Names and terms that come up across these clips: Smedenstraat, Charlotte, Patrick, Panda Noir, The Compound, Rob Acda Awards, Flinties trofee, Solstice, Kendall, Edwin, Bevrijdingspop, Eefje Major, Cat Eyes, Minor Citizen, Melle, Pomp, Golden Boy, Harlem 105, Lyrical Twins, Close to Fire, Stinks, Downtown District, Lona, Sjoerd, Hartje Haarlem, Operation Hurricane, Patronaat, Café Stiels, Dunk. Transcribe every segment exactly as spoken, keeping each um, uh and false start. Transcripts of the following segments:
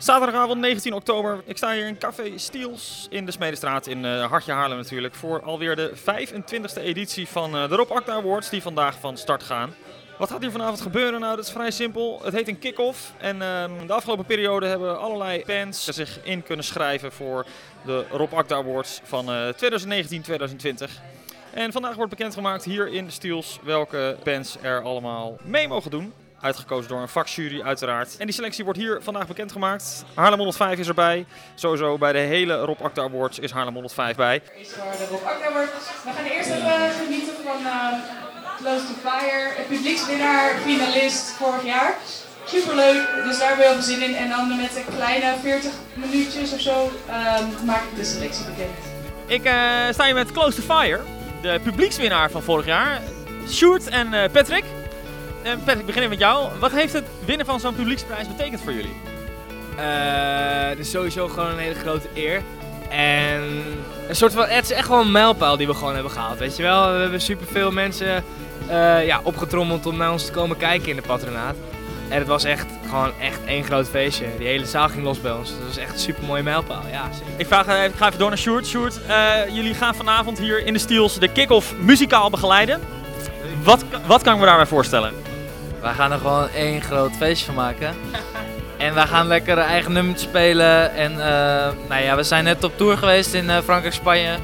Zaterdagavond negentien oktober. Ik sta hier in Café Stiels in de Smedenstraat in uh, Hartje Haarlem natuurlijk. Voor alweer de vijfentwintigste editie van uh, de Rob Acda Awards die vandaag van start gaan. Wat gaat hier vanavond gebeuren? Nou, dat is vrij simpel. Het heet een kick-off. En um, de afgelopen periode hebben allerlei fans zich in kunnen schrijven voor de Rob Acda Awards van uh, twintig negentien twintig twintig. En vandaag wordt bekendgemaakt hier in Stiels welke bands er allemaal mee mogen doen. Uitgekozen door een vakjury uiteraard. En die selectie wordt hier vandaag bekendgemaakt. Harlem honderdvijf is erbij. Sowieso bij de hele Rob Acda Awards is Harlem honderdvijf bij. Is voor de Rob Acda Awards. We gaan eerst even genieten van uh, Close to Fire. Het publiekswinnaar, finalist vorig jaar. Superleuk, dus daar hebben we heel veel zin in. En dan met een kleine veertig minuutjes of zo uh, maak ik de selectie bekend. Ik uh, sta hier met Close to Fire. De publiekswinnaar van vorig jaar, Sjoerd en uh, Patrick. Uh, Patrick, beginnen met jou. Wat heeft het winnen van zo'n publieksprijs betekend voor jullie? Het uh, is sowieso gewoon een hele grote eer. En een soort van, het is echt wel een mijlpaal die we gewoon hebben gehaald, weet je wel. We hebben superveel mensen uh, ja, opgetrommeld om naar ons te komen kijken in de Patronaat. En het was echt gewoon echt één groot feestje. Die hele zaal ging los bij ons. Dat was echt een supermooie mijlpaal. Ja, ik, vraag, ik ga even door naar Sjoerd. Sjoerd, uh, jullie gaan vanavond hier in de Stiels de kick-off muzikaal begeleiden. Wat, wat kan ik me daarbij voorstellen? Wij gaan er gewoon één groot feestje van maken. En wij gaan lekker eigen nummertjes spelen. En uh, nou ja, we zijn net op tour geweest in uh, Frankrijk, Spanje.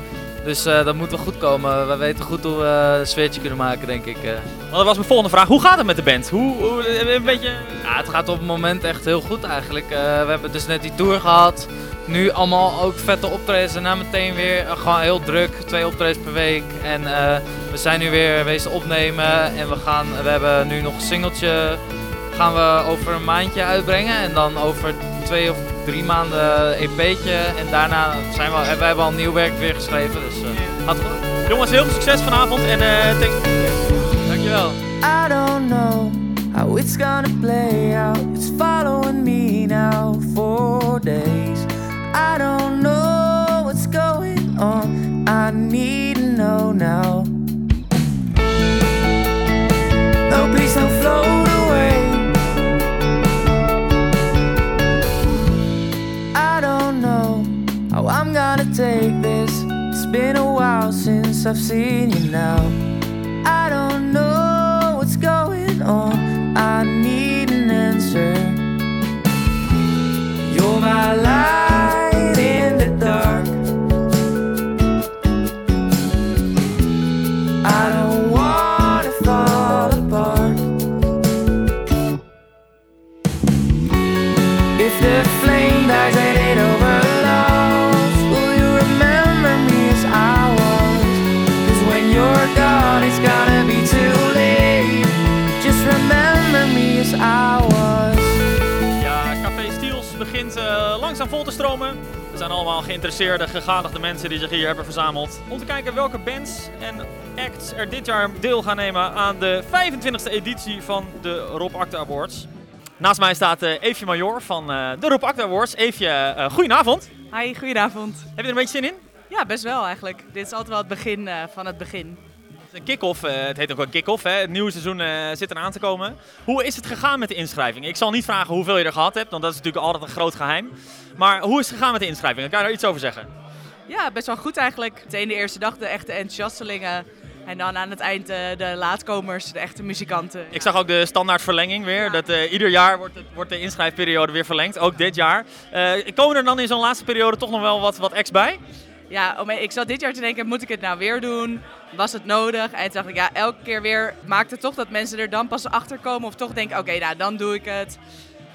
Dus uh, dat moet wel goed komen. We weten goed hoe we een sfeertje kunnen maken, denk ik. Want dat was mijn volgende vraag. Hoe gaat het met de band? Hoe, hoe, een beetje... ja, het gaat op het moment echt heel goed eigenlijk. Uh, we hebben dus net die tour gehad. Nu allemaal ook vette optredens. Daarna meteen weer uh, gewoon heel druk. Twee optredens per week. En uh, we zijn nu weer wezen opnemen. En we, gaan, we hebben nu nog een singeltje. Gaan we over een maandje uitbrengen. En dan over twee of drie maanden E P'tje. En daarna zijn we, hebben we al nieuw werk weer geschreven. Dus uh, gaat goed. Jongens, heel veel succes vanavond. En uh, thank you. Dankjewel. I don't know how it's gonna play out. It's following me now for days. I don't know what's going on. I need to know now. No, please don't float away. I'm gonna take this. It's been a while since I've seen you now. I don't know what's going on. I need an answer. You're my light in the dark. I don't wanna fall apart. If the flame dies and it over. It's gonna be too late. Just remember me as I was. Ja, Café Stiels begint uh, langzaam vol te stromen. Er zijn allemaal geïnteresseerde, gegadigde mensen die zich hier hebben verzameld. Om te kijken welke bands en acts er dit jaar deel gaan nemen aan de vijfentwintigste editie van de Rob Acda Awards. Naast mij staat uh, Eefje Major van uh, de Rob Acda Awards. Eefje, uh, goedenavond. Hi, goedenavond. Heb je er een beetje zin in? Ja, best wel eigenlijk. Dit is altijd wel het begin uh, van het begin. Een kick-off, uh, het heet ook wel kick-off, hè? Het nieuwe seizoen uh, zit eraan te komen. Hoe is het gegaan met de inschrijving? Ik zal niet vragen hoeveel je er gehad hebt, want dat is natuurlijk altijd een groot geheim. Maar hoe is het gegaan met de inschrijving? Kan je daar iets over zeggen? Ja, best wel goed eigenlijk. Meteen de eerste dag de echte enthousiastelingen. En dan aan het eind uh, de laatkomers, de echte muzikanten. Ik zag ook de standaard verlenging weer. Ja. Dat, uh, ieder jaar wordt, het, wordt de inschrijfperiode weer verlengd, ook dit jaar. Uh, komen er dan in zo'n laatste periode toch nog wel wat, wat acts bij? Ja, ik zat dit jaar te denken, moet ik het nou weer doen? Was het nodig? En toen dacht ik, ja, elke keer weer maakt het toch dat mensen er dan pas achter komen. Of toch denken, oké, okay, nou, dan doe ik het.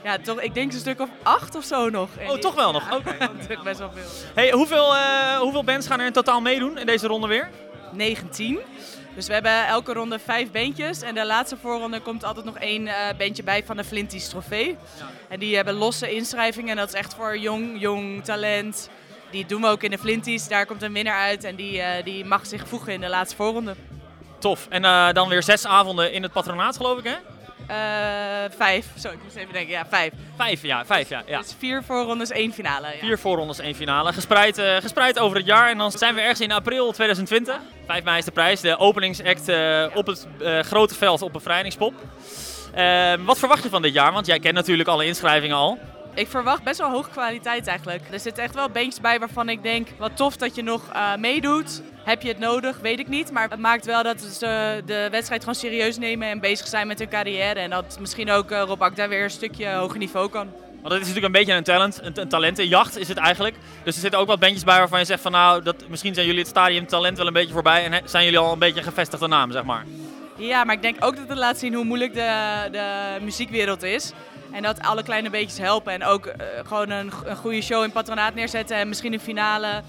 Ja, toch, ik denk een stuk of acht of zo nog. Oh, en toch wel ja, nog? Oké. Okay. Okay. Best wel veel. Hey, hoeveel, uh, hoeveel bands gaan er in totaal meedoen in deze ronde weer? negentien. Dus we hebben elke ronde vijf bandjes. En de laatste voorronde komt altijd nog één uh, bandje bij van de Flinties trofee. Ja. En die hebben losse inschrijvingen. En dat is echt voor jong, jong talent. Die doen we ook in de Flinties. Daar komt een winnaar uit en die, uh, die mag zich voegen in de laatste voorronde. Tof. En uh, dan weer zes avonden in het Patronaat, geloof ik, hè? Uh, vijf. Zo, ik moest even denken. Ja, vijf. Vijf, ja. Vijf, ja, ja. Dus vier voorrondes, één finale. Ja. Vier voorrondes, één finale. Gespreid, uh, gespreid over het jaar. En dan zijn we ergens in april twintig twintig. Ja. vijf mei is de prijs. De openingsact uh, ja. op het uh, grote veld op Bevrijdingspop. Uh, wat verwacht je van dit jaar? Want jij kent natuurlijk alle inschrijvingen al. Ik verwacht best wel hoge kwaliteit eigenlijk. Er zitten echt wel bandjes bij waarvan ik denk, wat tof dat je nog uh, meedoet. Heb je het nodig? Weet ik niet. Maar het maakt wel dat ze de wedstrijd gewoon serieus nemen en bezig zijn met hun carrière. En dat misschien ook uh, Rob Acda weer een stukje hoger niveau kan. Want het is natuurlijk een beetje een talent, een, een talentenjacht is het eigenlijk. Dus er zitten ook wat bandjes bij waarvan je zegt van nou, dat, misschien zijn jullie het stadium talent wel een beetje voorbij. En he, zijn jullie al een beetje een gevestigde naam, zeg maar. Ja, maar ik denk ook dat het laat zien hoe moeilijk de, de muziekwereld is. En dat alle kleine beetjes helpen. En ook uh, gewoon een, een goede show in Patronaat neerzetten en misschien een finale.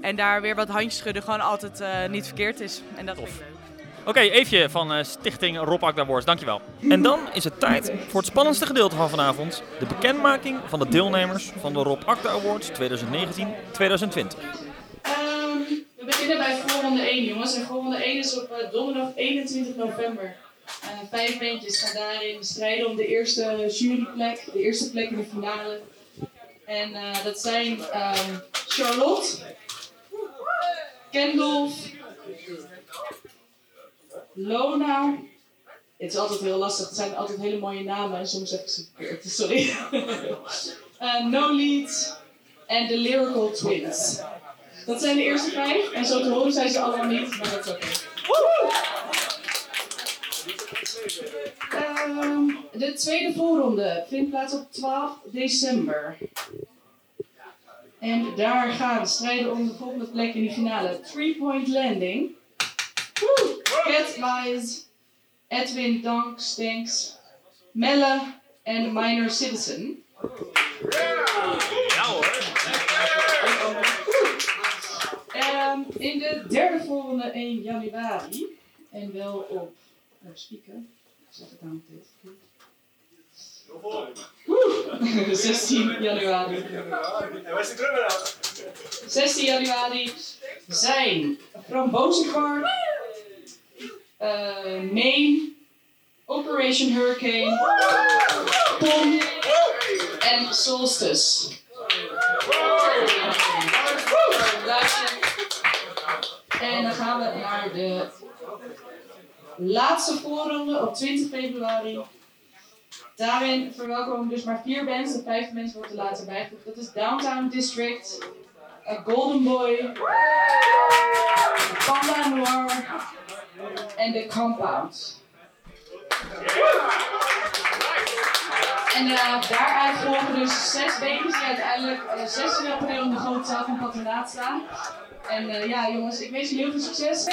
En daar weer wat handjes schudden gewoon altijd uh, niet verkeerd is. En dat vind ik leuk. Oké, okay, Eefje van uh, Stichting Rob Acda Awards, dankjewel. En dan is het tijd voor het spannendste gedeelte van vanavond. De bekendmaking van de deelnemers van de Rob Acda Awards twintig negentien twintig twintig. Um, we beginnen bij voorronde één, jongens. En voorronde één is op uh, donderdag eenentwintig november. Uh, vijf bandjes gaan daarin strijden om de eerste juryplek, de eerste plek in de finale. En uh, dat zijn um, Charlotte, Kendall, Lona. Het is altijd heel lastig, het zijn altijd hele mooie namen en soms heb ik ze verkeerd, sorry. uh, No Lead en de Lyrical Twins. Dat zijn de eerste vijf en zo te horen zijn ze allemaal niet, maar dat is oké. Uh, de tweede voorronde vindt plaats op twaalf december. En daar gaan we strijden om de volgende plek in de finale. drie point landing. Woe! Cat Eyes, Edwin, Dunk, Stinks, Melle en Minor Citizen. Ja hoor. Um, in de derde volgende één januari. En wel op uh, speaker. Zet het aan het teken. Woe! zestien januari. En waar is de drummer aan? zestien januari zijn Frambozenbar, Uh, Main, Operation Hurricane, Pomp en Solstice. En dan gaan we naar de laatste voorronde op twintig februari. Daarin verwelkomen dus maar vier bands. De vijfde mens wordt er later bijgevoegd. Dat is Downtown District, Golden Boy, Panda Noir en The Compound. En uh, daaruit volgen dus zes baby's die uiteindelijk uh, zestien april in de grote zaal van Patronaat staan. En uh, ja jongens, ik wens jullie heel veel succes.